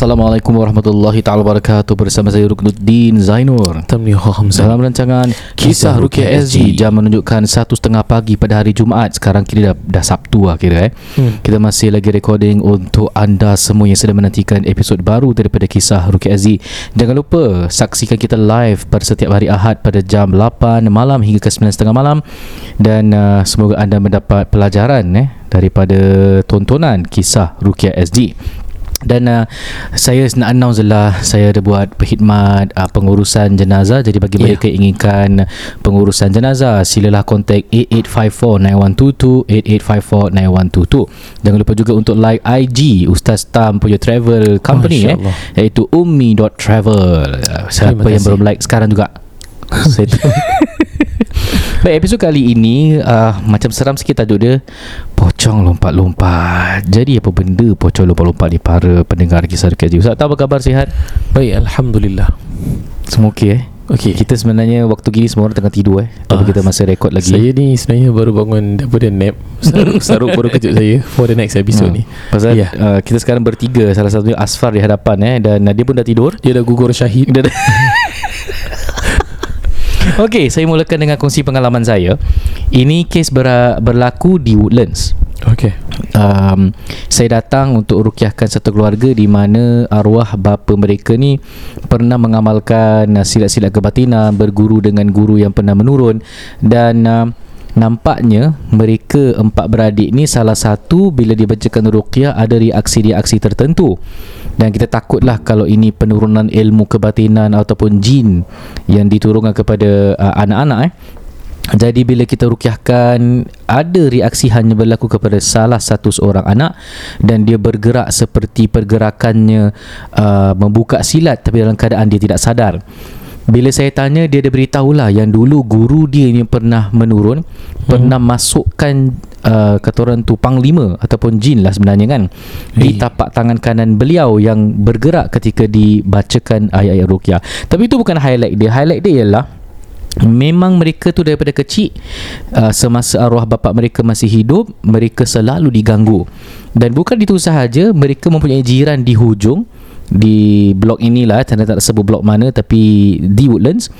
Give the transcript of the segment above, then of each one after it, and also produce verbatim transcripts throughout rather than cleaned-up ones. Assalamualaikum warahmatullahi taala wabarakatuh. Bersama saya Ruknuddin Zainur dalam rancangan Kisah Ruqyah S G. Jam menunjukkan satu tiga puluh pagi pada hari Jumaat. Sekarang kira dah, dah Sabtu lah kira eh. Hmm. Kita masih lagi recording untuk anda semua yang sedang menantikan episod baru daripada Kisah Ruqyah S G. Jangan lupa saksikan kita live pada setiap hari Ahad pada jam lapan malam hingga ke sembilan tiga puluh malam. Dan uh, semoga anda mendapat pelajaran eh daripada tontonan Kisah Ruqyah S G. Dan uh, saya nak announce lah, saya ada buat perkhidmat uh, pengurusan jenazah. Jadi bagi mereka yeah. inginkan pengurusan jenazah, silalah kontak eight eight five four nine one two two, eight eight five four nine one two two. Jangan lupa juga untuk like I G Ustaz Tam punya travel company oh, eh, iaitu ummi dot travel. uh, Siapa yang belum like sekarang juga saya tu. Baik, episod kali ini uh, macam seram sikit tajuk dia, pocong lompat-lompat. Jadi apa benda pocong lompat-lompat ni para pendengar Kisah Ruqyah S G? Ustaz, apa khabar, sihat? Baik, alhamdulillah. Semua okey eh? Okey. Kita sebenarnya waktu gini semua orang tengah tidur eh. Tapi uh, kita masih rekod lagi. Saya ni sebenarnya baru bangun daripada nap. Saruk, Saruk baru kejut saya for the next episode hmm. ni. Pasal yeah. uh, kita sekarang bertiga, salah satunya Asfar di hadapan eh, dan dia pun dah tidur. Dia dah gugur syahid. Dia dah Okey, saya mulakan dengan kongsi pengalaman saya. Ini kes ber- berlaku di Woodlands. Okey. Um, saya datang untuk ruqyahkan satu keluarga di mana arwah bapa mereka ni pernah mengamalkan uh, silat-silat kebatinan, berguru dengan guru yang pernah menurun, dan uh, nampaknya mereka empat beradik ni salah satu bila dibacakan ruqyah ada reaksi-reaksi tertentu. Dan kita takutlah kalau ini penurunan ilmu kebatinan ataupun jin yang diturunkan kepada uh, anak-anak eh. Jadi bila kita ruqyahkan, ada reaksi hanya berlaku kepada salah satu seorang anak, dan dia bergerak seperti pergerakannya uh, membuka silat tapi dalam keadaan dia tidak sadar. Bila saya tanya, dia ada beritahulah yang dulu guru dia ni pernah menurun, hmm. pernah masukkan uh, kata orang tu panglima ataupun jin lah sebenarnya kan, hmm. di tapak tangan kanan beliau yang bergerak ketika dibacakan ayat-ayat ruqyah. Tapi itu bukan highlight dia. Highlight dia ialah memang mereka tu daripada kecil, uh, semasa arwah bapa mereka masih hidup, mereka selalu diganggu. Dan bukan itu sahaja, mereka mempunyai jiran di hujung di blok inilah, saya tak sebut blok mana, tapi di Woodlands.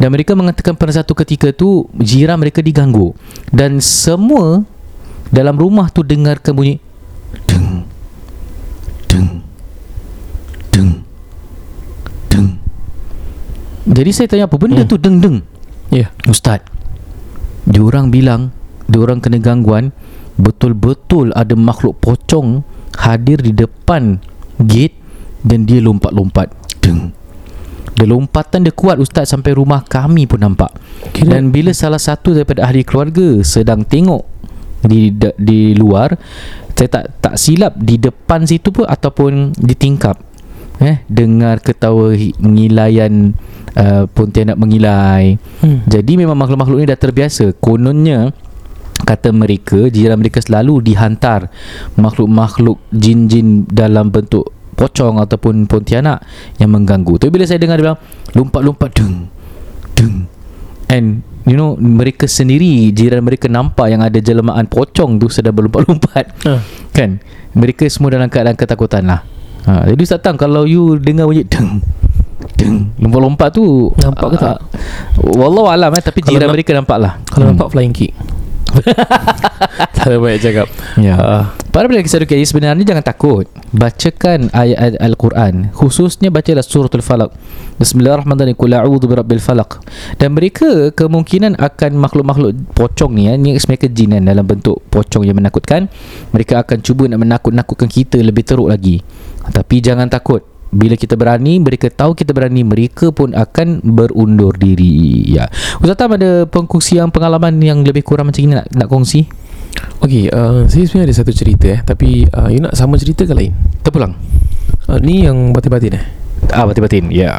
Dan mereka mengatakan pada satu ketika tu jiran mereka diganggu, dan semua dalam rumah tu dengarkan bunyi deng deng deng deng. Jadi saya tanya, apa benda hmm. tu deng deng? Ya, yeah. Ustaz, diorang bilang diorang kena gangguan, betul-betul ada makhluk pocong hadir di depan gate. Dan dia lompat-lompat. Deng. Dia lompatan dia kuat ustaz, sampai rumah kami pun nampak. Okay. Dan bila salah satu daripada ahli keluarga sedang tengok di de, di luar, saya tak tak silap di depan situ pun ataupun di tingkap. Eh, dengar ketawa ngilayan uh, pontianak mengilai. Hmm. Jadi memang makhluk-makhluk ni dah terbiasa. Kononnya kata mereka, jiran mereka selalu dihantar makhluk-makhluk jin-jin dalam bentuk pocong ataupun pontianak yang mengganggu. Tapi bila saya dengar dia bilang lompat-lompat deng deng, and you know mereka sendiri, jiran mereka nampak yang ada jelmaan pocong tu sedang berlompat-lompat uh. kan. Mereka semua dalam keadaan ketakutan lah. ha, Jadi Ustaz Tam, kalau you dengar bunyi deng deng lompat-lompat tu nampak uh, ke tak? Wallahualam eh, tapi kalau jiran nampak, mereka nampak lah. Kalau hmm. nampak flying kick. Tak banyak cakap ya. uh. Para pendengar Kisah Ruqyah, sebenarnya jangan takut. Bacakan ayat Al-Quran, khususnya bacalah suratul Falaq. Bismillahirrahmanirrahim, qul a'udzu birabbil falaq. Dan mereka kemungkinan akan makhluk-makhluk pocong ni, ni mereka jin kan, dalam bentuk pocong yang menakutkan. Mereka akan cuba nak menakut-nakutkan kita lebih teruk lagi. Tapi jangan takut. Bila kita berani, mereka tahu kita berani, mereka pun akan berundur diri. Ya, Ustaz Tam ada pengkongsian pengalaman yang lebih kurang macam ni nak, nak kongsi? Okey, uh, saya sebenarnya ada satu cerita eh, tapi uh, you nak sama cerita ke lain? Terpulang. Uh, ni yang batin-batin eh? Ah, batin-batin, ya. Yeah.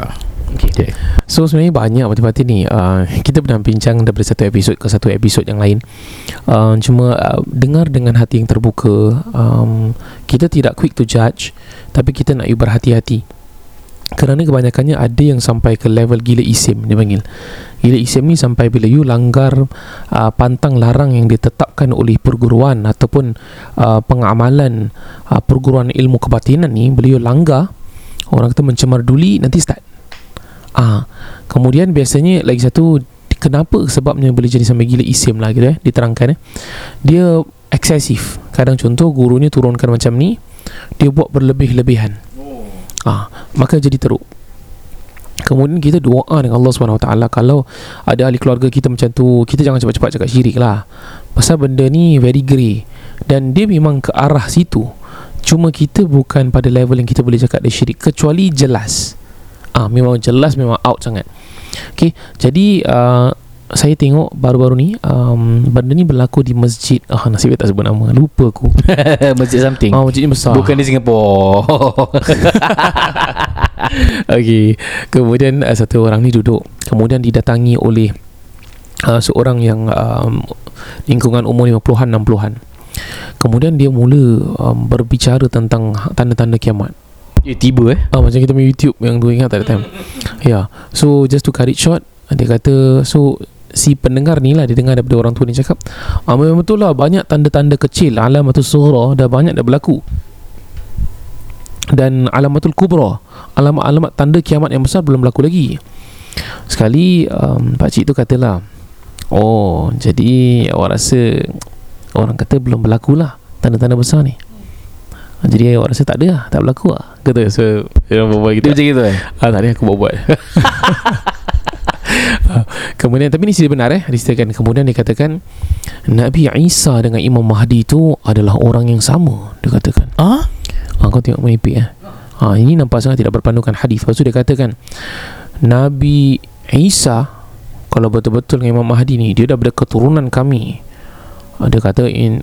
Okay. So sebenarnya banyak batin-batin ni. uh, Kita pernah bincang daripada satu episod ke satu episod yang lain. uh, Cuma uh, dengar dengan hati yang terbuka. um, Kita tidak quick to judge, tapi kita nak you berhati-hati. Kerana kebanyakannya ada yang sampai ke level gila isim, dia panggil. Gila isim ni sampai bila you langgar uh, pantang larang yang ditetapkan oleh perguruan ataupun uh, pengamalan uh, perguruan ilmu kebatinan ni. Bila you langgar, orang kata mencemar duli, nanti start. Ah, kemudian biasanya lagi satu, kenapa sebabnya boleh jadi sampai gila isim lah gitu eh, diterangkan eh. Dia eksesif. Kadang contoh gurunya turunkan macam ni, dia buat berlebih-lebihan. Ah, maka jadi teruk. Kemudian kita doa dengan Allah subhanahu wa taala, kalau ada ahli keluarga kita macam tu, kita jangan cepat-cepat cakap syirik lah. Pasal benda ni very grey dan dia memang ke arah situ. Cuma kita bukan pada level yang kita boleh cakap dia syirik, kecuali jelas. Ah, memang jelas, memang out sangat. Okay, jadi uh, saya tengok baru-baru ni um, benda ni berlaku di masjid. Ah, oh, nasib tak sebut nama, lupa aku. Masjid something. Ah, masjid ni besar, bukan di Singapura. Okay, kemudian uh, satu orang ni duduk, kemudian didatangi oleh uh, seorang yang um, lingkungan umur lima puluhan, enam puluhan. Kemudian dia mula um, berbicara tentang tanda-tanda kiamat. Eh, tiba eh ah, macam kita main YouTube yang tu, ingat tak ada time. Ya, yeah. So just to cut it short, dia kata, so si pendengar ni lah, dia dengar daripada orang tua ni cakap, ah, memang betul lah, banyak tanda-tanda kecil, alamatul sughra dah banyak dah berlaku, dan alamatul kubra, alamat-alamat tanda kiamat yang besar belum berlaku lagi. Sekali um, pakcik tu katalah, oh, jadi awak rasa, orang kata belum berlaku lah tanda-tanda besar ni. Jadi awak rasa tak ada lah, tak berlaku lah, kata. So dia buat gitu, dia macam gitu eh? Ah, tak ada, aku buat-buat. uh, Kemudian, tapi ni cerita benar eh, diceritakan. Kemudian dia katakan, Nabi Isa dengan Imam Mahdi tu adalah orang yang sama, dia katakan. Ah? Ah, kau tengok meripik eh? Ah, ini nampak sangat tidak berpandukan hadis. Lepas tu dia katakan, Nabi Isa kalau betul-betul dengan Imam Mahdi ni, dia dah berketurunan kami. uh, Dia kata in,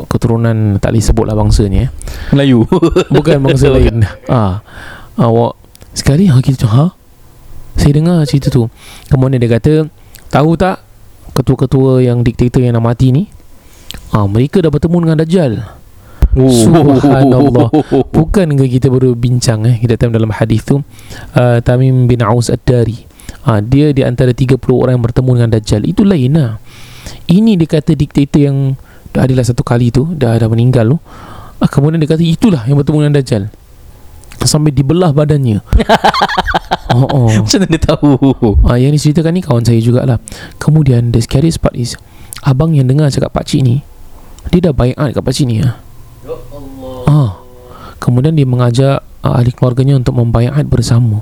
keturunan tak boleh sebutlah bangsanya eh. Melayu. Bukan bangsa lain. Ah, ha, awak sekali ha, kita ha, saya dengar cerita tu. Kemudian dia kata, tahu tak ketua-ketua yang diktator yang nak mati ni, ah, ha, mereka dah bertemu dengan Dajjal. Oh. Subhanallah. Bukan ke kita baru bincang eh, kita datang dalam hadis tu, uh, Tamim bin Aus Ad-Dari. Ah, ha, dia di antara tiga puluh orang yang bertemu dengan Dajjal. Itu lain lah. Ini dia kata diktator yang dah adalah satu kali tu, dah dah meninggal tu. Ah, kemudian dia kata itulah yang bertemu dengan Dajjal, sampai dibelah badannya. Oh, oh. Macam mana dia tahu? Ah, yang diceritakan ni kawan saya jugalah. Kemudian the scariest part is, abang yang dengar cakap pakcik ni, dia dah baiat kat pakcik ni. Ah. Ya Allah. Ah. Kemudian dia mengajak ah, ahli keluarganya untuk membaiat bersama.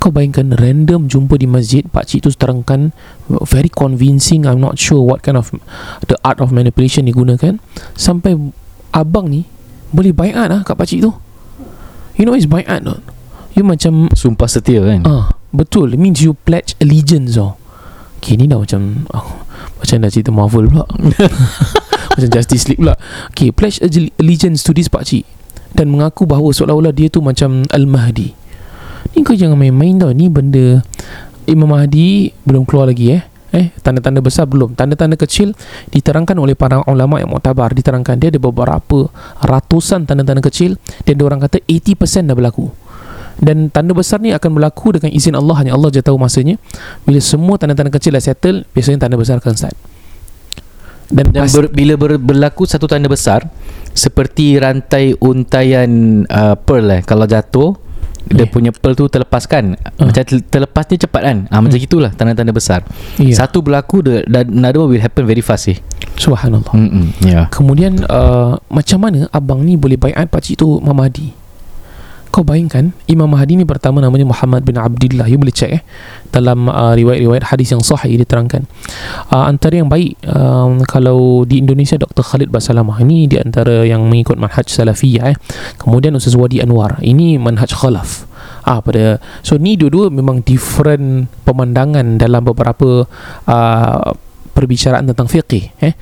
Kau bayangkan, random jumpa di masjid, pakcik tu terangkan, very convincing. I'm not sure what kind of the art of manipulation digunakan, sampai abang ni boleh baiat lah kat pakcik tu. You know it's baiat not? You macam sumpah setia kan? Ah, betul, it means you pledge allegiance tau. Okay, ni dah macam oh, macam dah cerita Marvel pula. Macam Justice League pula. Okay, pledge allegiance to this pakcik, dan mengaku bahawa seolah-olah dia tu macam Al-Mahdi. Ni kau jangan main-main tau. Ni benda Imam Mahdi belum keluar lagi eh. Eh, tanda-tanda besar belum. Tanda-tanda kecil diterangkan oleh para ulama yang muktabar, diterangkan dia ada beberapa ratusan tanda-tanda kecil, dan diorang kata lapan puluh peratus dah berlaku. Dan tanda besar ni akan berlaku dengan izin Allah, hanya Allah je tahu masanya. Bila semua tanda-tanda kecil dah settle, biasanya tanda besar akan start. Dan, dan ber, bila ber, berlaku satu tanda besar, seperti rantai untaian uh, pearl eh, kalau jatuh dia punya pearl tu terlepaskan, uh. macam terlepasnya cepat kan, ha, macam hmm. gitulah tanda-tanda besar. yeah. Satu berlaku, the, the another one will happen very fast eh. Subhanallah. yeah. Kemudian uh, macam mana abang ni boleh bayat pakcik tu Imam Mahdi? Kau bayangkan Imam Mahdi ni pertama namanya Muhammad bin Abdullah. You boleh cek eh, dalam uh, riwayat-riwayat hadis yang sahih diterangkan. uh, Antara yang baik um, kalau di Indonesia Doktor Khalid Basalamah, ini di antara yang mengikut manhaj salafiyah eh. Kemudian Ustaz Wadi Anwar, ini manhaj khalaf. Ah, pada So ni dua-dua memang different pemandangan dalam beberapa uh, perbicaraan tentang fiqih eh.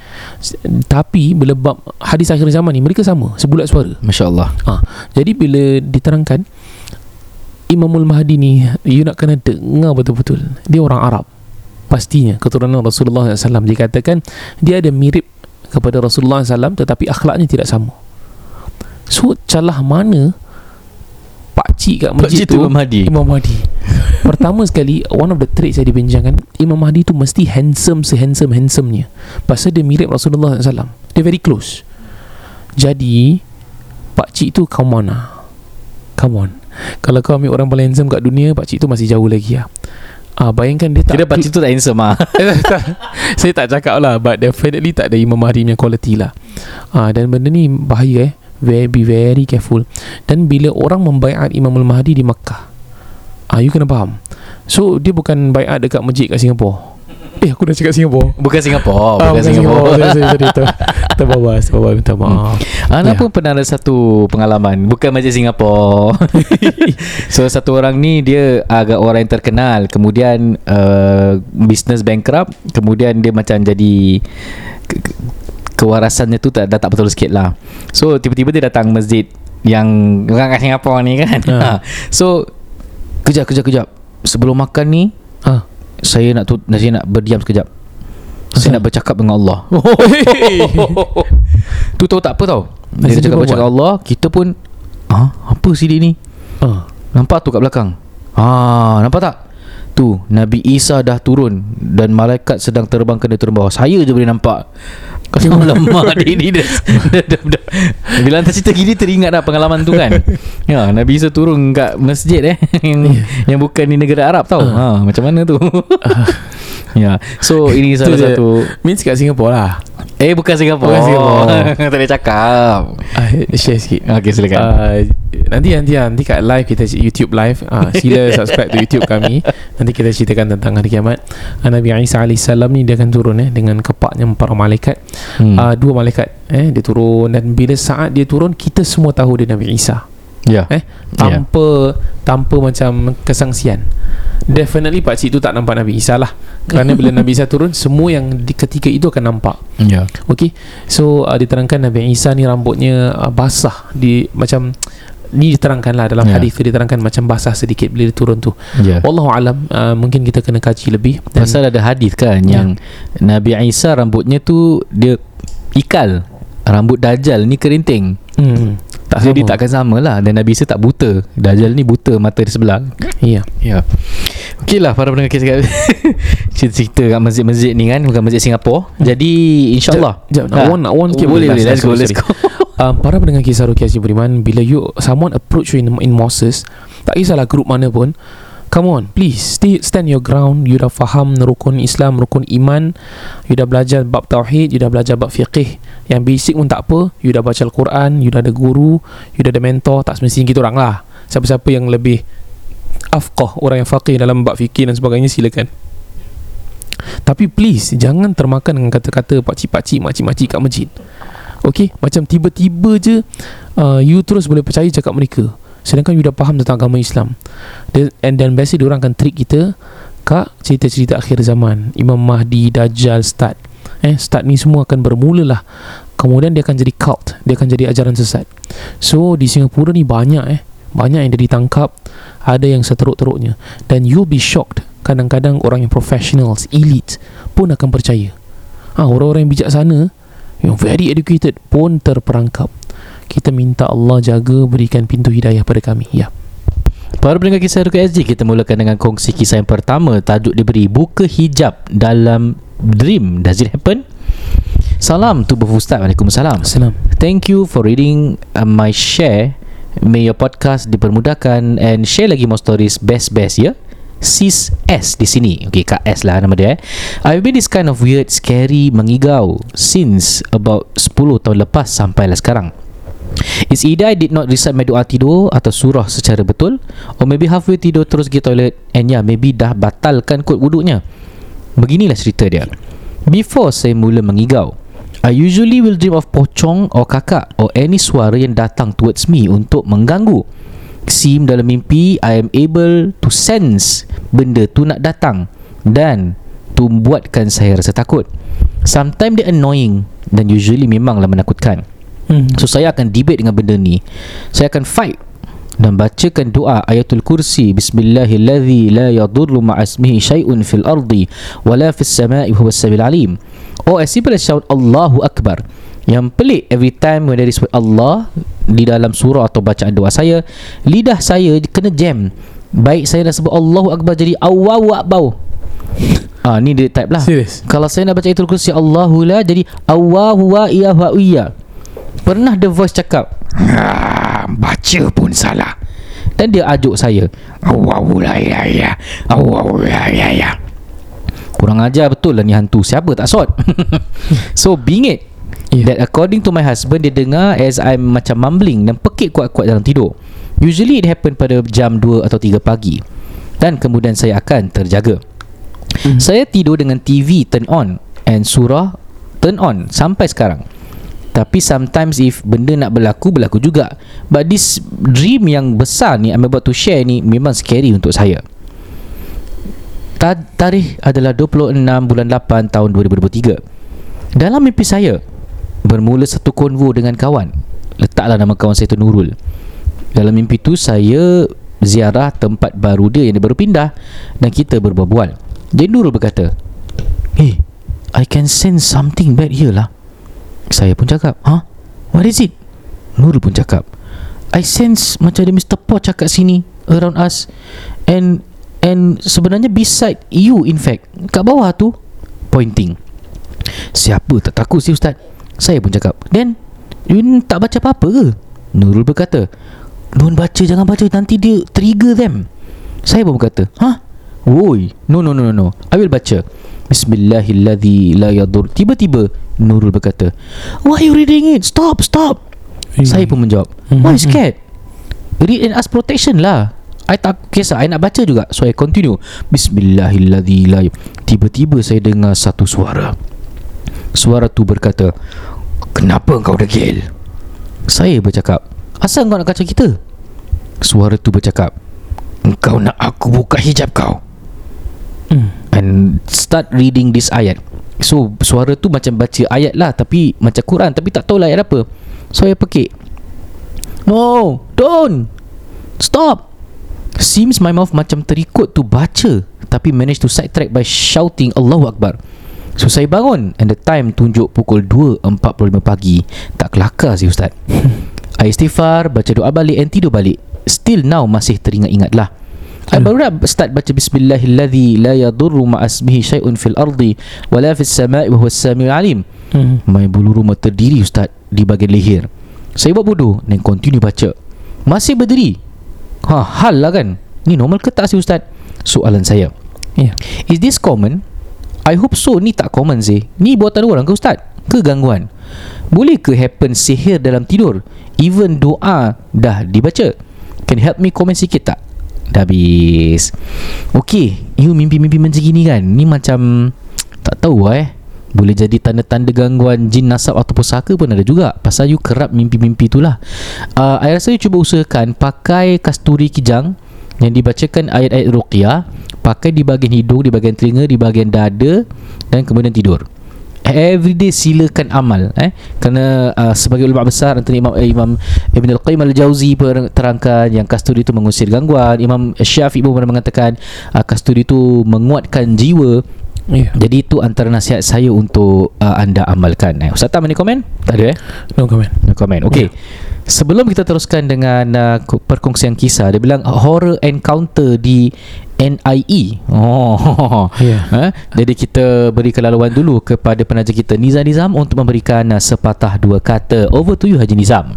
Tapi bila bab hadis akhir zaman ni, mereka sama, sebulat suara, masya-Allah. ha. Jadi bila diterangkan Imamul Mahdi ni, you nak kena dengar betul-betul. Dia orang Arab pastinya, keturunan Rasulullah sallallahu alaihi wasallam. Dikatakan dia ada mirip kepada Rasulullah sallallahu alaihi wasallam, tetapi akhlaknya tidak sama. So celah mana pakcik kat masjid tu Imam Mahdi? Imam Mahdi pertama sekali, one of the traits saya dibincangkan, Imam Mahdi tu mesti handsome sehandsome-handsomenya, pasal dia mirip Rasulullah sallallahu alaihi wasallam. Dia very close. Jadi pakcik tu come on lah. Come on. Kalau kau ambil orang paling handsome kat dunia, pakcik tu masih jauh lagi lah. Ah, bayangkan dia tak, kira pakcik tu tak handsome lah. Saya tak cakap lah, but definitely tak ada Imam Mahdi punya quality lah. ah, Dan benda ni bahaya eh. Very, be very careful. Dan bila orang membaiat Imamul Mahdi di Mekah, ah, you kena faham. So dia bukan baiat dekat masjid kat Singapura. Eh, aku dah cakap Singapura. Bukan Singapura, ah, bukan Singapura. Terbawa, terbawa, minta maaf. Ana pun pernah ada satu pengalaman, bukan masjid Singapura. So satu orang ni dia agak orang yang terkenal, kemudian uh, business bankrupt, kemudian dia macam jadi ke- kewarasannya tu tak, dah tak betul sikit lah. So tiba-tiba dia datang masjid yang orang kat Singapura ni kan. ha. Ha. So kejap kejap kejap sebelum makan ni, ha. saya nak tu, saya nak berdiam sekejap. ha. Saya nak bercakap dengan Allah. Tu tahu tak apa tau, dia Asyik cakap bercakap Allah. Kita pun ha? apa sidik ni? ha. Nampak tu kat belakang, ha, nampak tak? Tu Nabi Isa dah turun dan malaikat sedang terbang ke dia bawah. Saya je boleh nampak. Kalau lemak dia ni dah, dah, dah, dah. Bila hantar cerita gini teringat dah pengalaman tu kan. Ya, Nabi Isa turun kat masjid eh yang, yang bukan di negara Arab tau. uh. ha, Macam mana tu? uh. Ya, so ini salah satu means kat Singapura lah. Eh, bukan Singapura, bukan Singapura. Tak boleh cakap. uh, Share sikit. Okay, silakan. uh, Nanti nanti nanti kat live kita, YouTube live, uh, sila subscribe to YouTube kami. Nanti kita ceritakan tentang hari kiamat. Nabi Isa alaihissalam ni dia akan turun eh, dengan kepaknya para malaikat. hmm. uh, Dua malaikat eh, dia turun. Dan bila saat dia turun, kita semua tahu dia Nabi Isa. yeah. eh, Tanpa yeah. tanpa macam kesangsian. Definitely pakcik tu tak nampak Nabi Isa lah, kerana bila Nabi Isa turun, semua yang di ketika itu akan nampak. yeah. Okay. So uh, diterangkan Nabi Isa ni rambutnya uh, basah. Di macam ni diterangkanlah dalam yeah. hadis tu, diterangkan macam basah sedikit bila dia turun tu. yeah. Wallahualam, uh, mungkin kita kena kaji lebih. Dan pasal ada hadis kan yeah. yang Nabi Isa rambutnya tu dia ikal, rambut Dajjal ni kerinting. hmm. tak Jadi sama. Takkan sama lah. Dan Nabi Isa tak buta, Dajjal ni buta mata di sebelah. Ya yeah. yeah. Okey lah para pendengar kisah cerita kat masjid-masjid ni kan, bukan masjid Singapura. hmm. Jadi insyaAllah jap, jap, ha. nak warn kita boleh, boleh let's go, let's go. Um, para pendengar kisah Ruqyah S G beriman, bila you someone approach you in, in Moses, tak kisahlah grup mana pun, come on, please stay, stand your ground. You dah faham rukun Islam, rukun iman, you dah belajar bab tauhid, you dah belajar bab fiqih yang basic pun tak apa, you dah baca Al-Quran, you dah ada guru, you dah ada mentor. Tak semestinya kita orang lah, siapa-siapa yang lebih afqah, orang yang faqih dalam bab fikir dan sebagainya, silakan. Tapi please jangan termakan dengan kata-kata pakcik-pakcik, makcik-makcik kat masjid. Okey, macam tiba-tiba je uh, you terus boleh percaya cakap mereka, sedangkan you dah faham tentang agama Islam. They, and then biasanya diorang akan trick kita kat cerita-cerita akhir zaman, Imam Mahdi, Dajjal, start eh, start ni semua akan bermulalah. Kemudian dia akan jadi cult, dia akan jadi ajaran sesat. So di Singapura ni banyak eh, banyak yang dia ditangkap, ada yang seteruk-teruknya. Dan you'll be shocked, kadang-kadang orang yang professionals, elite pun akan percaya. Ah, ha, orang-orang yang bijaksana, yang very educated pun terperangkap. Kita minta Allah jaga, berikan pintu hidayah pada kami. Ya. Para pendengar kisah Ruqyah S G, kita mulakan dengan kongsi kisah yang pertama. Tajuk diberi buka hijab dalam dream. Does it happen? Salam tu Ustaz. Waalaikumsalam. Salam. Thank you for reading uh, my share May your podcast dipermudahkan and share lagi more stories best-best, ya. Sis S di sini. Okay, Kak S lah nama dia eh. I've been this kind of weird, scary, mengigau since about sepuluh tahun lepas sampailah sekarang. It's either I did not recite my doa tidur atau surah secara betul, or maybe halfway tidur terus pergi toilet, and yeah, maybe dah batalkan kod wuduknya. Beginilah cerita dia. Before saya mula mengigau, I usually will dream of pocong or kakak or any suara yang datang towards me untuk mengganggu. Sim dalam mimpi, I am able to sense benda tu nak datang dan tu buatkan saya rasa takut. Sometimes dia annoying dan usually memanglah menakutkan. hmm. So saya akan debate dengan benda ni. Saya akan fight dan bacakan doa ayatul kursi, bismillahilladzi la yadurru ma'asmihi syai'un fil ardi wala fis sama'i huwas sabil alim. Or as simple as shout Allahu Akbar. Yang pelik, every time when there is Allah di dalam surah atau bacaan doa saya, lidah saya kena jam. Baik saya dah sebut Allahu Akbar jadi awawakbau. Ah, ni dia type lah. Serius? Kalau saya nak baca ayatul kursi Allahu la jadi awawaiyahwaiya. Pernah The Voice cakap, baca pun salah. Dan dia ajuk saya, awawulaiya, awawulaiya. Kurang ajar betul lah ni hantu. Siapa tak sort? So bingit. Yeah. That according to my husband, dia dengar as I'm macam mumbling dan pekik kuat-kuat dalam tidur. Usually it happen pada jam dua atau tiga pagi. Dan kemudian saya akan terjaga. mm. Saya tidur dengan T V turn on and surah turn on sampai sekarang. Tapi sometimes if benda nak berlaku, berlaku juga. But this dream yang besar ni I'm about to share ni memang scary untuk saya. Tarikh adalah dua puluh enam bulan lapan tahun dua ribu dua puluh tiga. Dalam mimpi saya, bermula satu konvo dengan kawan. Letaklah nama kawan saya tu Nurul. Dalam mimpi tu saya ziarah tempat baru dia yang dia baru pindah dan kita berbual. Jadi Nurul berkata, "Hey, I can sense something bad here lah." Saya pun cakap, "Huh? What is it?" Nurul pun cakap, "I sense macam ada mister Po cakap sini around us and and sebenarnya beside you in fact. Kat bawah tu." Pointing. "Siapa tak takut sih Ustaz?" Saya pun cakap. "Then you tak baca apa-apa ke?" Nurul berkata, "Don't baca, jangan baca, nanti dia trigger them." Saya pun berkata, "Hah? Woi, no no no no, I will baca bismillahilladzi la yadur." Tiba-tiba Nurul berkata, "Why you reading it? Stop, stop." hmm. Saya pun menjawab, "Why you scared? Read and ask protection lah. I tak kisah, I nak baca juga." So I continue, bismillahilladzi la yadur. Tiba-tiba saya dengar satu suara. Suara tu berkata, "Kenapa kau degil?" Saya bercakap, "Asal kau nak kacau kita?" Suara tu bercakap, "Engkau nak aku buka hijab kau?" mm. And start reading this ayat. So suara tu macam baca ayat lah, tapi macam Quran, tapi tak tahu lah ayat apa. So saya pekik, "No, don't, stop." Seems my mouth macam terikut tu baca, tapi manage to sidetrack by shouting Allahu Akbar. So saya bangun and the time tunjuk pukul dua empat puluh lima pagi. Tak kelakar sih Ustaz. I istighfar, baca doa balik and tidur balik. Still now masih teringat-ingat lah. I baru dah start baca bismillahilladzi la yadurru ma'asmihi syai'un fil ardi wala fis sama'i wa huwas samiul alim. My bulu rumah terdiri Ustaz di bahagian leher. Saya buat bodoh dan continue baca. Masih berdiri. Ha, hal lah kan. Ni normal ke tak sih Ustaz? Soalan saya. Yeah. Is this common? I hope so. Ni tak common sih. Ni buatan orang ke Ustaz? Ke gangguan? Boleh ke happen sihir dalam tidur? Even doa dah dibaca. Can help me komen sikit tak? Dah habis. Okay, you mimpi-mimpi macam gini kan, ni macam tak tahu eh, boleh jadi tanda-tanda gangguan jin nasab atau pusaka pun ada juga. Pasal you kerap mimpi-mimpi tu lah. uh, I rasa you cuba usahakan pakai kasturi kijang yang dibacakan ayat-ayat ruqyah. Pakai di bahagian hidung, di bahagian telinga, di bahagian dada dan kemudian tidur. Everyday silakan amal eh? Kerana uh, sebagai ulama besar antara Imam, eh, Imam Ibnu Al-Qayyim Al-Jauzi terangkan yang kasturi itu mengusir gangguan. Imam Syafi'i pun pernah mengatakan uh, kasturi itu menguatkan jiwa. Yeah. Jadi itu antara nasihat saya untuk uh, anda amalkan. eh, Ustaz Tam ada komen? Tak ada eh? No comment. No comment. Okay, yeah. Sebelum kita teruskan dengan uh, perkongsian kisah, dia bilang horror encounter di N I E. Oh, yeah. eh? Jadi kita beri kelaluan dulu kepada penaja kita NeezaNizam untuk memberikan uh, sepatah dua kata. Over to you Haji Nizam.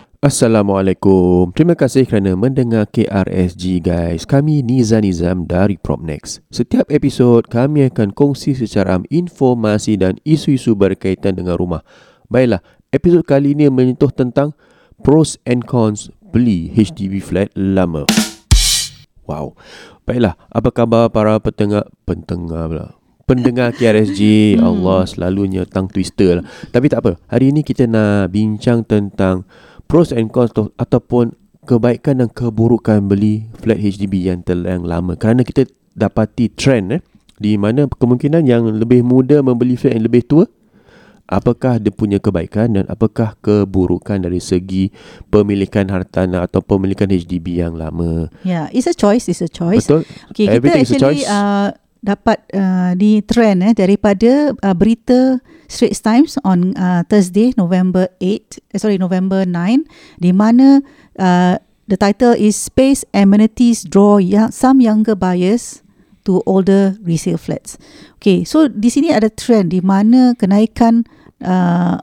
Assalamualaikum. Terima kasih kerana mendengar K R S G guys. Kami NeezaNizam dari PropNex. Setiap episod kami akan kongsi secara informasi dan isu-isu berkaitan dengan rumah. Baiklah, episod kali ini menyentuh tentang pros and cons beli H D B flat lama. Wow. Baiklah, apa khabar para petengah pentengah pula? Pendengar K R S G. hmm. Allah, selalunya tang twister lah. Tapi tak apa, hari ini kita nak bincang tentang pros and cons ataupun kebaikan dan keburukan beli flat H D B yang terlalu lama. Kerana kita dapati trend eh, di mana kemungkinan yang lebih muda membeli flat yang lebih tua. Apakah dia punya kebaikan dan apakah keburukan dari segi pemilikan hartanah atau pemilikan H D B yang lama? Ya, yeah, it's a choice, it's a choice. Betul. Okay, everything kita actually uh, dapat uh, di trend eh, daripada uh, berita Straits Times on uh, Thursday, November eighth, sorry November ninth, di mana uh, the title is Space Amenities Draw young, Some Younger Buyers to Older Resale Flats. Okay, so di sini ada trend di mana kenaikan uh,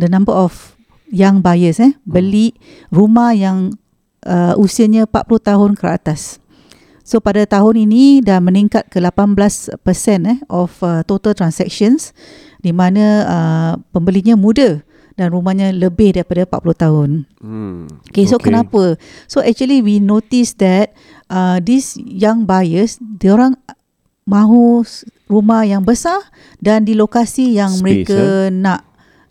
the number of young buyers eh, beli rumah yang uh, usianya empat puluh tahun ke atas. So pada tahun ini dah meningkat ke lapan belas peratus eh, of uh, total transactions, di mana uh, pembelinya muda dan rumahnya lebih daripada empat puluh tahun. Hmm, okay, so okay. Kenapa? So actually we notice that uh, these young buyers, diorang mahu rumah yang besar dan di lokasi yang space, mereka eh? nak.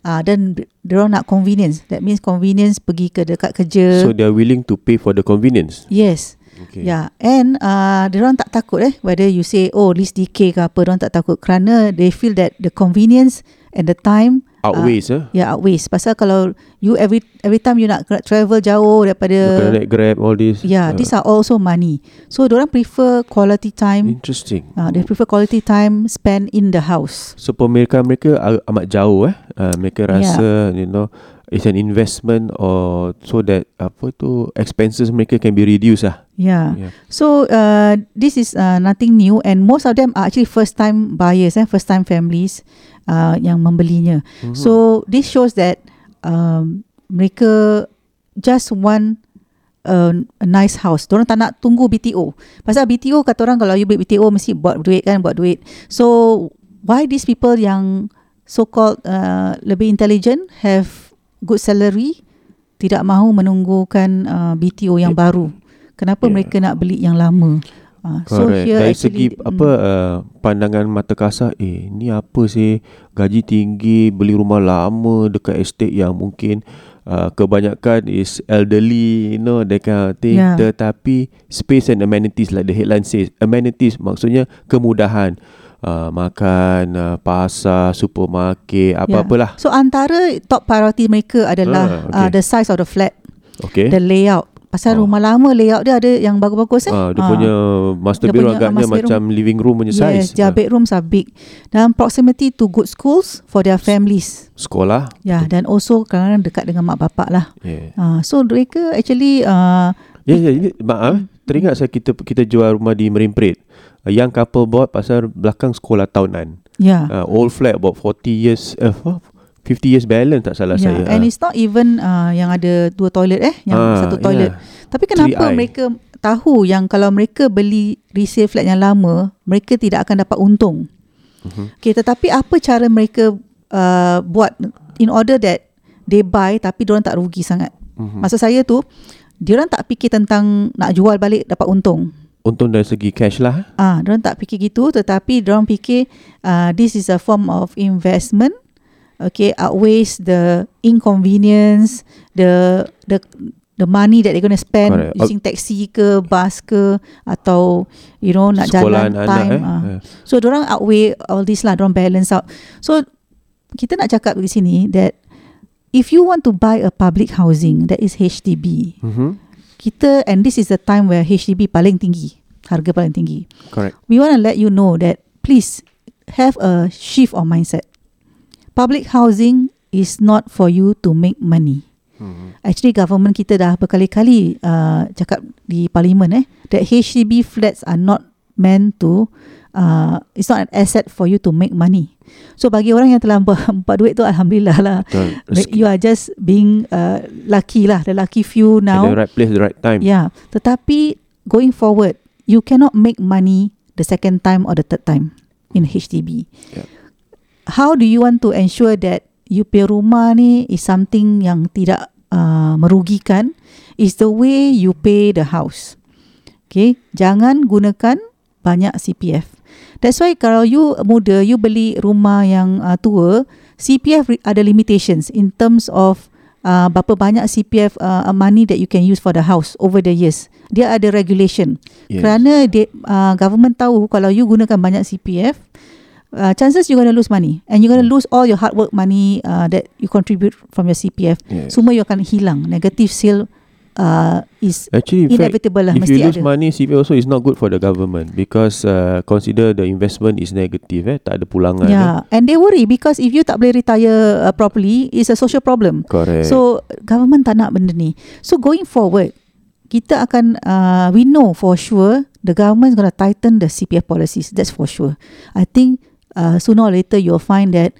Uh, dan diorang nak convenience. That means convenience pergi ke dekat kerja. So they are willing to pay for the convenience? Yes. Okay. Yeah, and uh, diorang tak takut eh whether you say oh lease decay ke apa, diorang tak takut kerana they feel that the convenience and the time outweighs uh, eh. Yeah, outweighs. Pasal kalau you every every time you nak travel jauh daripada you like Grab all this. Yeah, uh. these are also money. So diorang prefer quality time. Interesting. Uh, they prefer quality time spent in the house. So pemilikan mereka amat jauh eh. Uh, mereka rasa yeah. you know it's an investment, or so that apa tu expenses mereka can be reduced lah. Yeah. yeah. So uh, this is uh, nothing new, and most of them are actually first time buyers and eh, first time families uh, yang membelinya. Mm-hmm. So this shows that um, mereka just want a, a nice house. Diorang tak nak tunggu B T O. Pasal B T O kata orang kalau you beli B T O mesti buat duit kan, buat duit. So why these people yang so called uh, lebih intelligent have good salary tidak mahu menunggukan uh, B T O yang yeah. baru. Kenapa yeah. mereka nak beli yang lama? Uh, so here dari actually, segi mm, apa uh, pandangan mata kasar, eh ni apa sih, gaji tinggi beli rumah lama dekat estate yang mungkin uh, kebanyakan is elderly, you know, that kind of thing. Yeah. Tetapi space and amenities like the headline says, amenities maksudnya kemudahan. Uh, makan, uh, pasar, supermarket, apa-apalah. Yeah. So antara top priority mereka adalah ah, okay. uh, the size of the flat, okay. the layout. Pasal oh. rumah lama layout dia ada yang bagus-bagus eh. Ah, dia ah. punya master bedroom agaknya master macam room. Living room punya yes, size. Yes, their ah. bedrooms are big. Dan proximity to good schools for their families. Sekolah. Ya, yeah, dan also kadang-kadang dekat dengan mak bapak lah. Yeah. Uh, so mereka actually... Uh, ya, yeah, yeah, maaf. Teringat saya kita kita jual rumah di Merimprit. Yang couple bought pasal belakang sekolah tahunan. Yeah. Uh, old flat about forty years, uh, fifty years balance tak salah yeah. saya. And uh. it's not even uh, yang ada dua toilet eh, yang uh, satu toilet. Yeah. Tapi kenapa three I mereka tahu yang kalau mereka beli resale flat yang lama, mereka tidak akan dapat untung. Uh-huh. Okay, tetapi apa cara mereka uh, buat in order that they buy tapi diorang tak rugi sangat. Uh-huh. Maksud saya tu, diorang tak fikir tentang nak jual balik dapat untung. Untung dari segi cash lah. Ah, diorang tak fikir gitu, tetapi diorang fikir uh, this is a form of investment. Okay, outweighs the inconvenience, the the the money that they're going to spend Correct. using taxi ke, bus ke, atau you know nak sekolah jalan anak, time. Eh? Ah. Yeah. So diorang outweigh all this lah, diorang balance out. So kita nak cakap di sini that if you want to buy a public housing, that is H D B, mm-hmm. kita, and this is the time where H D B paling tinggi, harga paling tinggi. Correct. We want to let you know that please have a shift of mindset. Public housing is not for you to make money. Mm-hmm. Actually government kita dah berkali-kali uh, cakap di parlimen eh that H D B flats are not meant to uh, it's not an asset for you to make money. So bagi orang yang telah empat duit tu, alhamdulillah lah. You are just being uh, lucky lah, the lucky few now. At the right place, the right time. Yeah. Tetapi going forward, you cannot make money the second time or the third time in H D B. Yeah. How do you want to ensure that you pay rumah ni is something yang tidak uh, merugikan? Is the way you pay the house. Okay, jangan gunakan banyak C P F. That's why kalau you muda, you beli rumah yang uh, tua, C P F ada limitations in terms of uh, berapa banyak C P F uh, money that you can use for the house over the years. Dia ada regulation. Yes. Kerana they, uh, government tahu kalau you gunakan banyak C P F, Uh, chances you're going to lose money, and you're going to lose all your hard work money uh, that you contribute from your C P F. Yes. Semua you akan hilang. Negative sale uh, is actually inevitable lah. If mesti you lose ada. money, C P F also is not good for the government because uh, consider the investment is negative. Eh, tak ada pulangan. Yeah, eh. And they worry because if you tak boleh retire uh, properly, it's a social problem. Correct. So government tak nak benda ni. So going forward, kita akan uh, we know for sure the government is going to tighten the C P F policies. That's for sure. I think. Uh, sooner or later you'll find that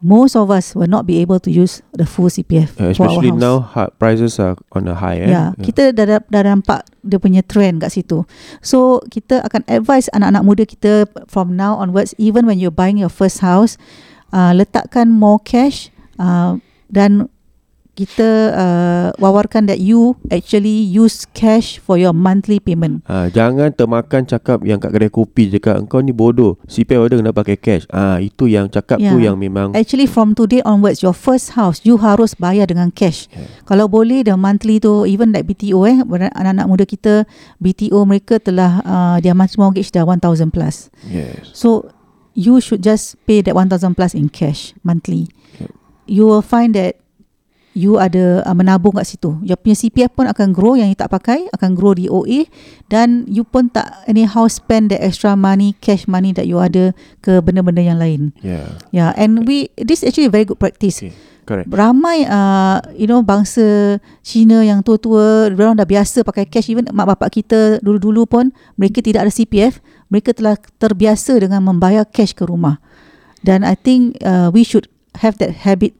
most of us will not be able to use the full C P F uh, for our house. Especially now ha- prices are on a high. eh? yeah, yeah. Kita dah, dah nampak dia punya trend kat situ. So kita akan advise anak-anak muda kita from now onwards, even when you're buying your first house, uh, letakkan more cash, uh, dan kita uh, wawarkan that you actually use cash for your monthly payment. Ha, jangan termakan cakap yang kat kedai kopi cakap, engkau ni bodoh, C P F order kena pakai cash. Ah, ha, itu yang cakap yeah. tu yang memang. Actually from today onwards, your first house you harus bayar dengan cash. Yeah. Kalau boleh the monthly tu, even like B T O eh, anak-anak muda kita B T O mereka telah uh, their monthly mortgage dah one thousand plus. Yes. So you should just pay that one thousand plus in cash monthly. Yeah. You will find that you ada uh, menabung kat situ. Your punya C P F pun akan grow, yang you tak pakai akan grow di O A, dan you pun tak anyhow spend the extra money, cash money that you ada ke benda-benda yang lain. Yeah. Yeah, and we this actually very good practice. Okay. Correct. Ramai uh, you know bangsa Cina yang tua-tua, mereka dah biasa pakai cash. Even mak bapak kita dulu-dulu pun mereka tidak ada C P F, mereka telah terbiasa dengan membayar cash ke rumah. Dan I think uh, we should have that habit,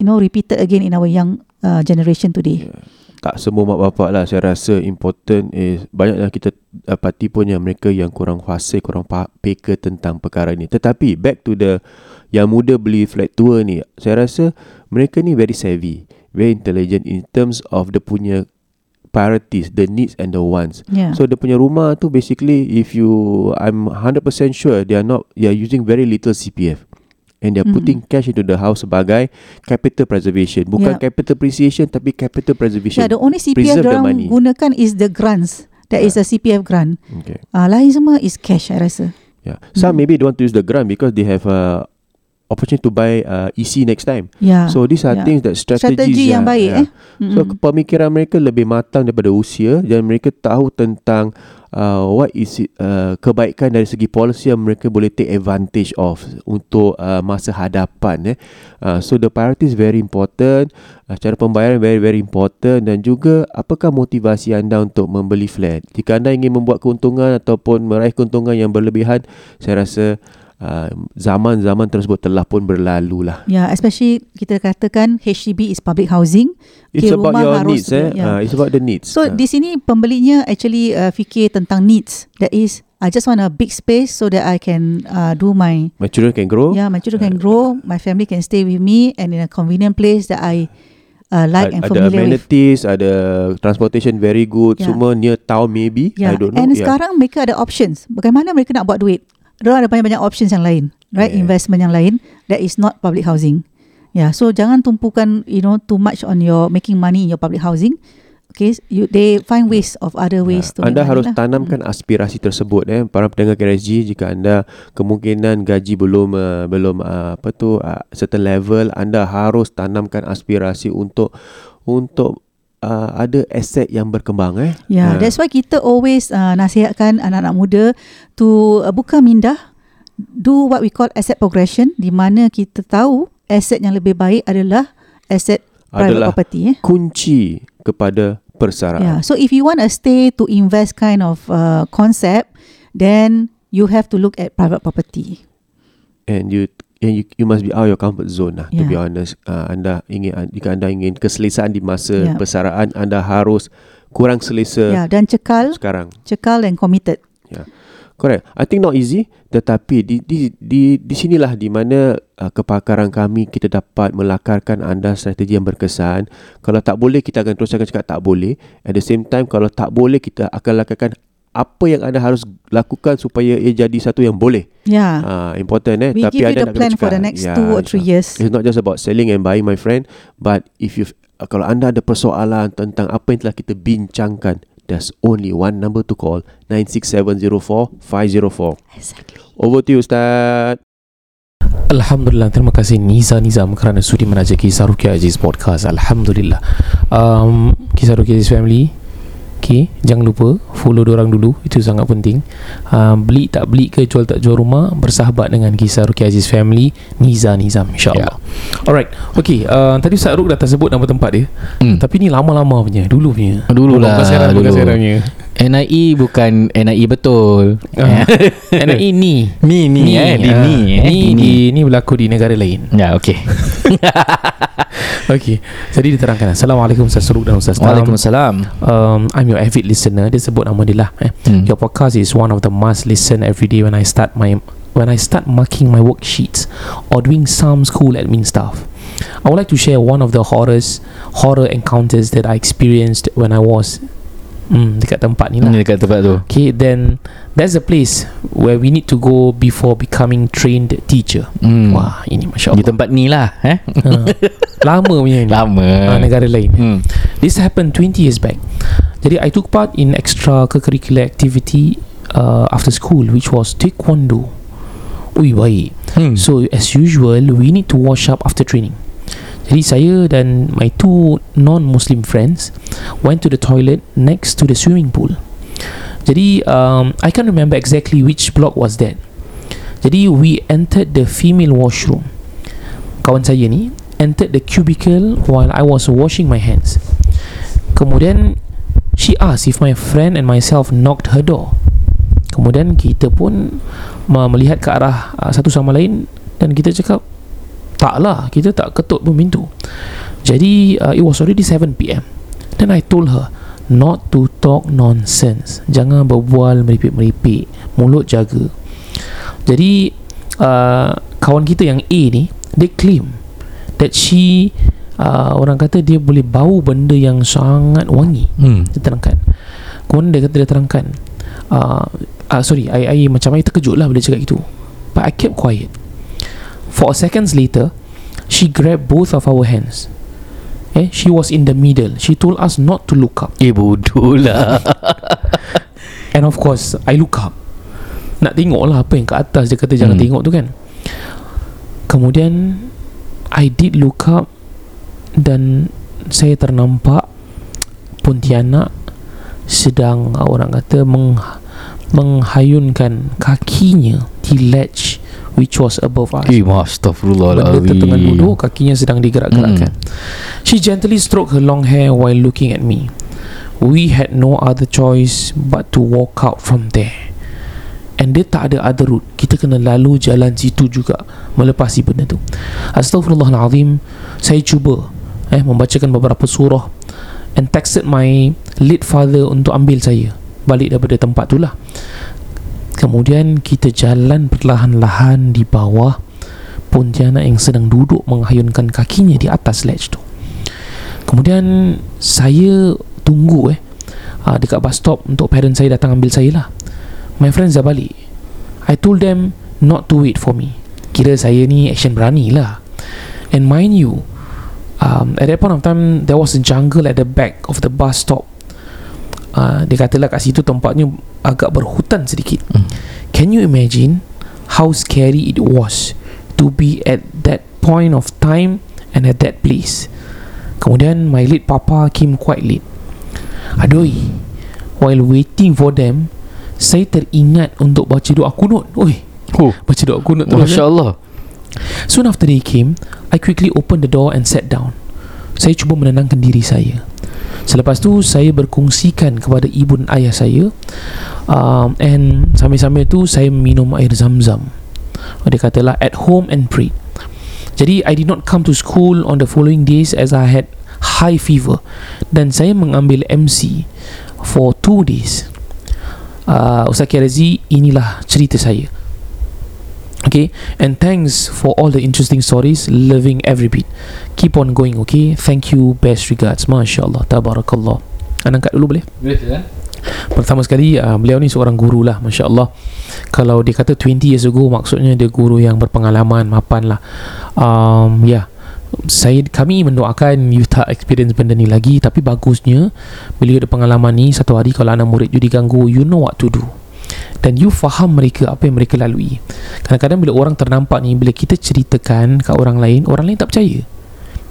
you know, repeated again in our young uh, generation today. Yeah. Tak semua mak bapak lah. Saya rasa important is banyaklah kita dapati pun yang mereka yang kurang fasa, kurang peka tentang perkara ni. Tetapi back to the yang muda beli flat tua ni, saya rasa mereka ni very savvy, very intelligent in terms of the punya priorities, the needs and the wants. Yeah. So the punya rumah tu basically, if you, I'm one hundred percent sure they are not, they are using very little C P F. And they're putting mm. cash into the house sebagai capital preservation. Bukan yeah. capital appreciation, tapi capital preservation. Yeah, the only C P F yang gunakan is the grants. That yeah. is a C P F grant. Okay. Uh, lain semua is cash, I rasa. Yeah. Some mm. maybe they want to use the grant because they have a uh, opportunity to buy uh, E C next time. Yeah. So these are yeah. things that strategies. Strategi yang, yang baik. Yeah. Eh? Mm-hmm. So pemikiran mereka lebih matang daripada usia, dan mereka tahu tentang Uh, what is it, uh, kebaikan dari segi polisi yang mereka boleh take advantage of untuk uh, masa hadapan. eh. uh, So the priority is very important, uh, cara pembayaran very very important, dan juga apakah motivasi anda untuk membeli flat. Jika anda ingin membuat keuntungan ataupun meraih keuntungan yang berlebihan, saya rasa Uh, zaman-zaman tersebut telah pun berlalu lah. Yeah, especially kita katakan H D B is public housing. It's okay, about your needs. eh? yeah. uh, It's about the needs. So uh. di sini pembelinya actually uh, fikir tentang needs. That is, I just want a big space so that I can uh, do my My children can grow. Yeah, my children uh. can grow, my family can stay with me, and in a convenient place that I Uh, like and familiar with. Ada amenities, ada transportation very good, yeah. semua near town maybe. yeah. I don't know. And yeah. sekarang mereka ada options. Bagaimana mereka nak buat duit? Mereka ada banyak-banyak options yang lain, right? Yeah. Investment yang lain that is not public housing. Yeah, so jangan tumpukan, you know, too much on your making money in your public housing. Okay, you, they find ways of other ways ya, to anda harus lah. tanamkan hmm. aspirasi tersebut eh para pendengar K S G. Jika anda kemungkinan gaji belum uh, belum uh, apa tu uh, certain level, anda harus tanamkan aspirasi untuk untuk Uh, ada aset yang berkembang eh. Yeah, uh. that's why kita always uh, nasihatkan anak-anak muda to uh, bukan mindah, do what we call asset progression, di mana kita tahu aset yang lebih baik adalah aset private property eh. Kunci kepada persaraan. Yeah, so if you want a stay to invest kind of uh, concept, then you have to look at private property. And you And you, you must be out your comfort zone lah, yeah. To be honest, uh, anda ingin, jika anda ingin keselesaan di masa yeah. persaraan, anda harus kurang selesa yeah, dan cekal sekarang. Cekal and committed. Yeah. Correct. I think not easy, tetapi di di di, di sinilah di mana uh, kepakaran kami kita dapat melakarkan anda strategi yang berkesan. Kalau tak boleh, kita akan terus akan cakap tak boleh. At the same time, kalau tak boleh, kita akan lakarkan apa yang anda harus lakukan supaya ia jadi satu yang boleh. Yeah. Uh, important eh. We Tapi give anda you the plan for the next yeah, two or three years. It's not just about selling and buying, my friend. But if you uh, kalau anda ada persoalan tentang apa yang telah kita bincangkan, there's only one number to call, nine six seven zero four five zero four. Exactly. Over to you, Ustaz. Alhamdulillah, terima kasih NeezaNizam kerana sudi menaja Kisah Ruqyah S G podcast. Alhamdulillah. Um, Kisah Ruqyah S G family. Okay, jangan lupa follow diorang dulu, itu sangat penting. Uh, beli tak beli ke, jual tak jual rumah, bersahabat dengan Kisah Ruqyah Aziz Family, NeezaNizam, insyaAllah. Yeah. Alright, okay, uh, tadi Ustaz Ruq dah tersebut nama tempat dia, mm. tapi ni lama-lama punya, dulu punya. Dululah, bukan sekarang, dulu. Bukan sekarang punya. N I E bukan N I E betul. Uh, N I E ni. Ni ni ni, eh, di, ni, eh, ni, ni. Di, ni berlaku di negara lain. Ya, yeah, okey. Okey. Jadi diterangkan. Assalamualaikum Ustaz Ruq dan Ustaz Tam. Waalaikumsalam. Um, I'm your avid listener. Dia sebut nama dia lah. Eh. Hmm. Your podcast is one of the must listen every day when I start my when I start marking my worksheets or doing some school admin stuff. I would like to share one of the horrors horror encounters that I experienced when I was Hmm, dekat tempat ni lah. Dekat tempat tu. Okay, then that's the place where we need to go before becoming trained teacher. Hmm. Wah, ini masya Allah. Di tempat ni lah, eh? Ha, lama punya ni. Lama. Ha, negara lain. Hmm. This happened twenty years back. Jadi I took part in extra curricular activity uh, after school, which was taekwondo. Ui baik. Hmm. So as usual, we need to wash up after training. Jadi saya dan my two non-Muslim friends went to the toilet next to the swimming pool. Jadi um, I can't remember exactly which block was that. Jadi we entered the female washroom. Kawan saya ni entered the cubicle while I was washing my hands. Kemudian she asked if my friend and myself knocked her door. Kemudian kita pun melihat ke arah uh, satu sama lain dan kita cakap taklah, kita tak ketuk pun pintu. Jadi uh, it was already seven p.m. Then I told her not to talk nonsense. Jangan berbual meripik-meripik, mulut jaga. Jadi uh, kawan kita yang A ni, dia claim that she uh, orang kata dia boleh bau benda yang sangat wangi. Hmm. Dia terangkan. Kemudian dia kata dia terangkan. Uh, uh, sorry, I, I macam I terkejut lah bila cakap itu. But I kept quiet. Four seconds later, she grabbed both of our hands. Eh, she was in the middle. She told us not to look up. Eh, bodoh lah. And of course, I look up. Nak tengok lah apa yang kat atas. Dia kata jangan hmm. tengok tu kan. Kemudian, I did look up dan saya ternampak pontianak sedang, orang kata, meng, menghayunkan kakinya di ledge which was above us. Eh, astaghfirullahaladzim. Benda tertengah duduk, kakinya sedang digerak-gerakkan. Mm. She gently stroked her long hair while looking at me. We had no other choice but to walk out from there. And dia tak ada other route. Kita kena lalu jalan situ juga, melepasi benda tu. Astaghfirullahaladzim. Saya cuba eh, membacakan beberapa surah and texted my late father untuk ambil saya balik daripada tempat tu lah. Kemudian kita jalan perlahan-lahan di bawah pontianak yang sedang duduk menghayunkan kakinya di atas ledge tu. Kemudian saya tunggu eh uh, dekat bus stop untuk parent saya datang ambil saya lah. My friends dah balik. I told them not to wait for me. Kira saya ni action berani lah. And mind you, Um, at that point of time, there was a jungle at the back of the bus stop. Uh, dia katalah kat situ tempatnya agak berhutan sedikit. Mm. Can you imagine how scary it was to be at that point of time and at that place? Kemudian my late papa came quite late. Adoi, while waiting for them, saya teringat untuk baca doa kunut. Oi, oh. Baca doa kunut tu, Masya Allah. Soon after they came, I quickly opened the door and sat down. Saya cuba menenangkan diri saya. Selepas tu, saya berkongsikan kepada ibu dan ayah saya, um, and sambil-sambil tu, saya minum air zam-zam. Dia katalah, at home and prayed. Jadi, I did not come to school on the following days as I had high fever. Dan saya mengambil M C for two days. Uh, Ustaz Kiarazi, inilah cerita saya. Okay, and thanks for all the interesting stories. Loving every bit. Keep on going, okay? Thank you. Best regards. Masya Allah. Tabarakallah. Anak angkat dulu boleh? Boleh, ya. Pertama sekali, uh, beliau ni seorang guru lah. Masya Allah. Kalau dia kata twenty years ago, maksudnya dia guru yang berpengalaman, mapan lah. um, Ya yeah. Saya, kami mendoakan you tak experience benda ni lagi. Tapi bagusnya, bila you ada pengalaman ni, satu hari kalau anak murid you diganggu, you know what to do. Dan you faham mereka, apa yang mereka lalui. Kadang-kadang bila orang ternampak ni, bila kita ceritakan kat orang lain, orang lain tak percaya,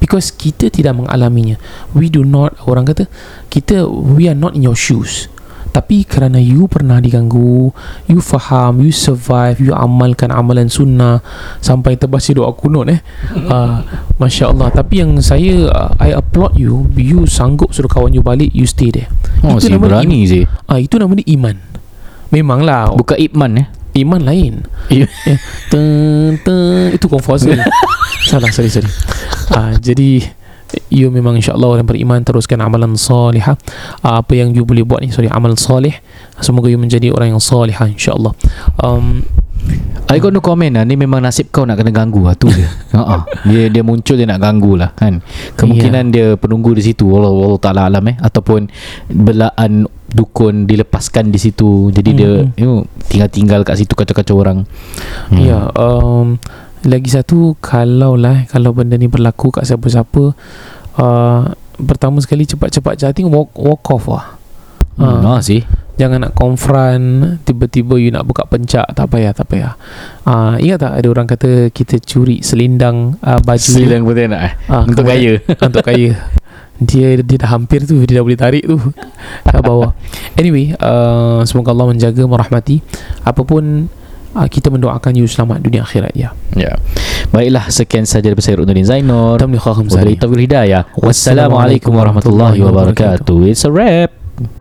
because kita tidak mengalaminya. We do not, orang kata kita, we are not in your shoes. Tapi kerana you pernah diganggu, you faham, you survive, you amalkan amalan sunnah sampai terbaca doa kunut eh uh, Masya Allah. Tapi yang saya, uh, I applaud you. You sanggup suruh kawan you balik, you stay there. Oh, itu, nama berani dia, uh, itu nama dia iman. Memanglah. Bukan iman eh. Iman lain. Yeah. Ten, ten, itu confusing. Salah, sorry, sorry. Uh, jadi, you memang insyaAllah orang beriman, teruskan amalan salihah. Uh, apa yang you boleh buat ni, sorry, amal salih. Semoga you menjadi orang yang salihah insyaAllah. Um, I got no comment lah. Ni memang nasib kau nak kena ganggu lah. Tu dia. uh-uh. dia. Dia muncul, dia nak ganggu lah kan. Kemungkinan yeah. dia penunggu di situ. Allah, Allah Ta'ala alam eh. Ataupun belaan dukun dilepaskan di situ. Jadi hmm. dia you know, tinggal-tinggal kat situ, kacau-kacau orang. hmm. Ya yeah, um, lagi satu, kalau lah kalau benda ni berlaku kat siapa-siapa, uh, pertama sekali cepat-cepat je, I think walk, walk off lah. hmm, uh, nah, sih. Jangan nak confront. Tiba-tiba you nak buka pencak. Tak payah, tak payah. uh, Ingat tak ada orang kata kita curi selendang uh, baju. Selendang betul nak eh? uh, Untuk kaya. Untuk kaya. Dia dia dah hampir tu, dia dah boleh tarik tu kat bawah. Anyway, uh, semoga Allah menjaga, merahmati. Apapun, uh, kita mendoakan you selamat dunia akhirat ya. Ya. Yeah. Baiklah, sekian sahaja daripada saya Ruknuddin Zainur. Tamliqahum Zahri. Wabillahi taufiq wal hidayah. Wassalamualaikum warahmatullahi wabarakatuh. It's a wrap.